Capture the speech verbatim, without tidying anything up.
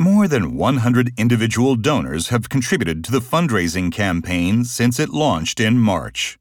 More than one hundred individual donors have contributed to the fundraising campaign since it launched in March.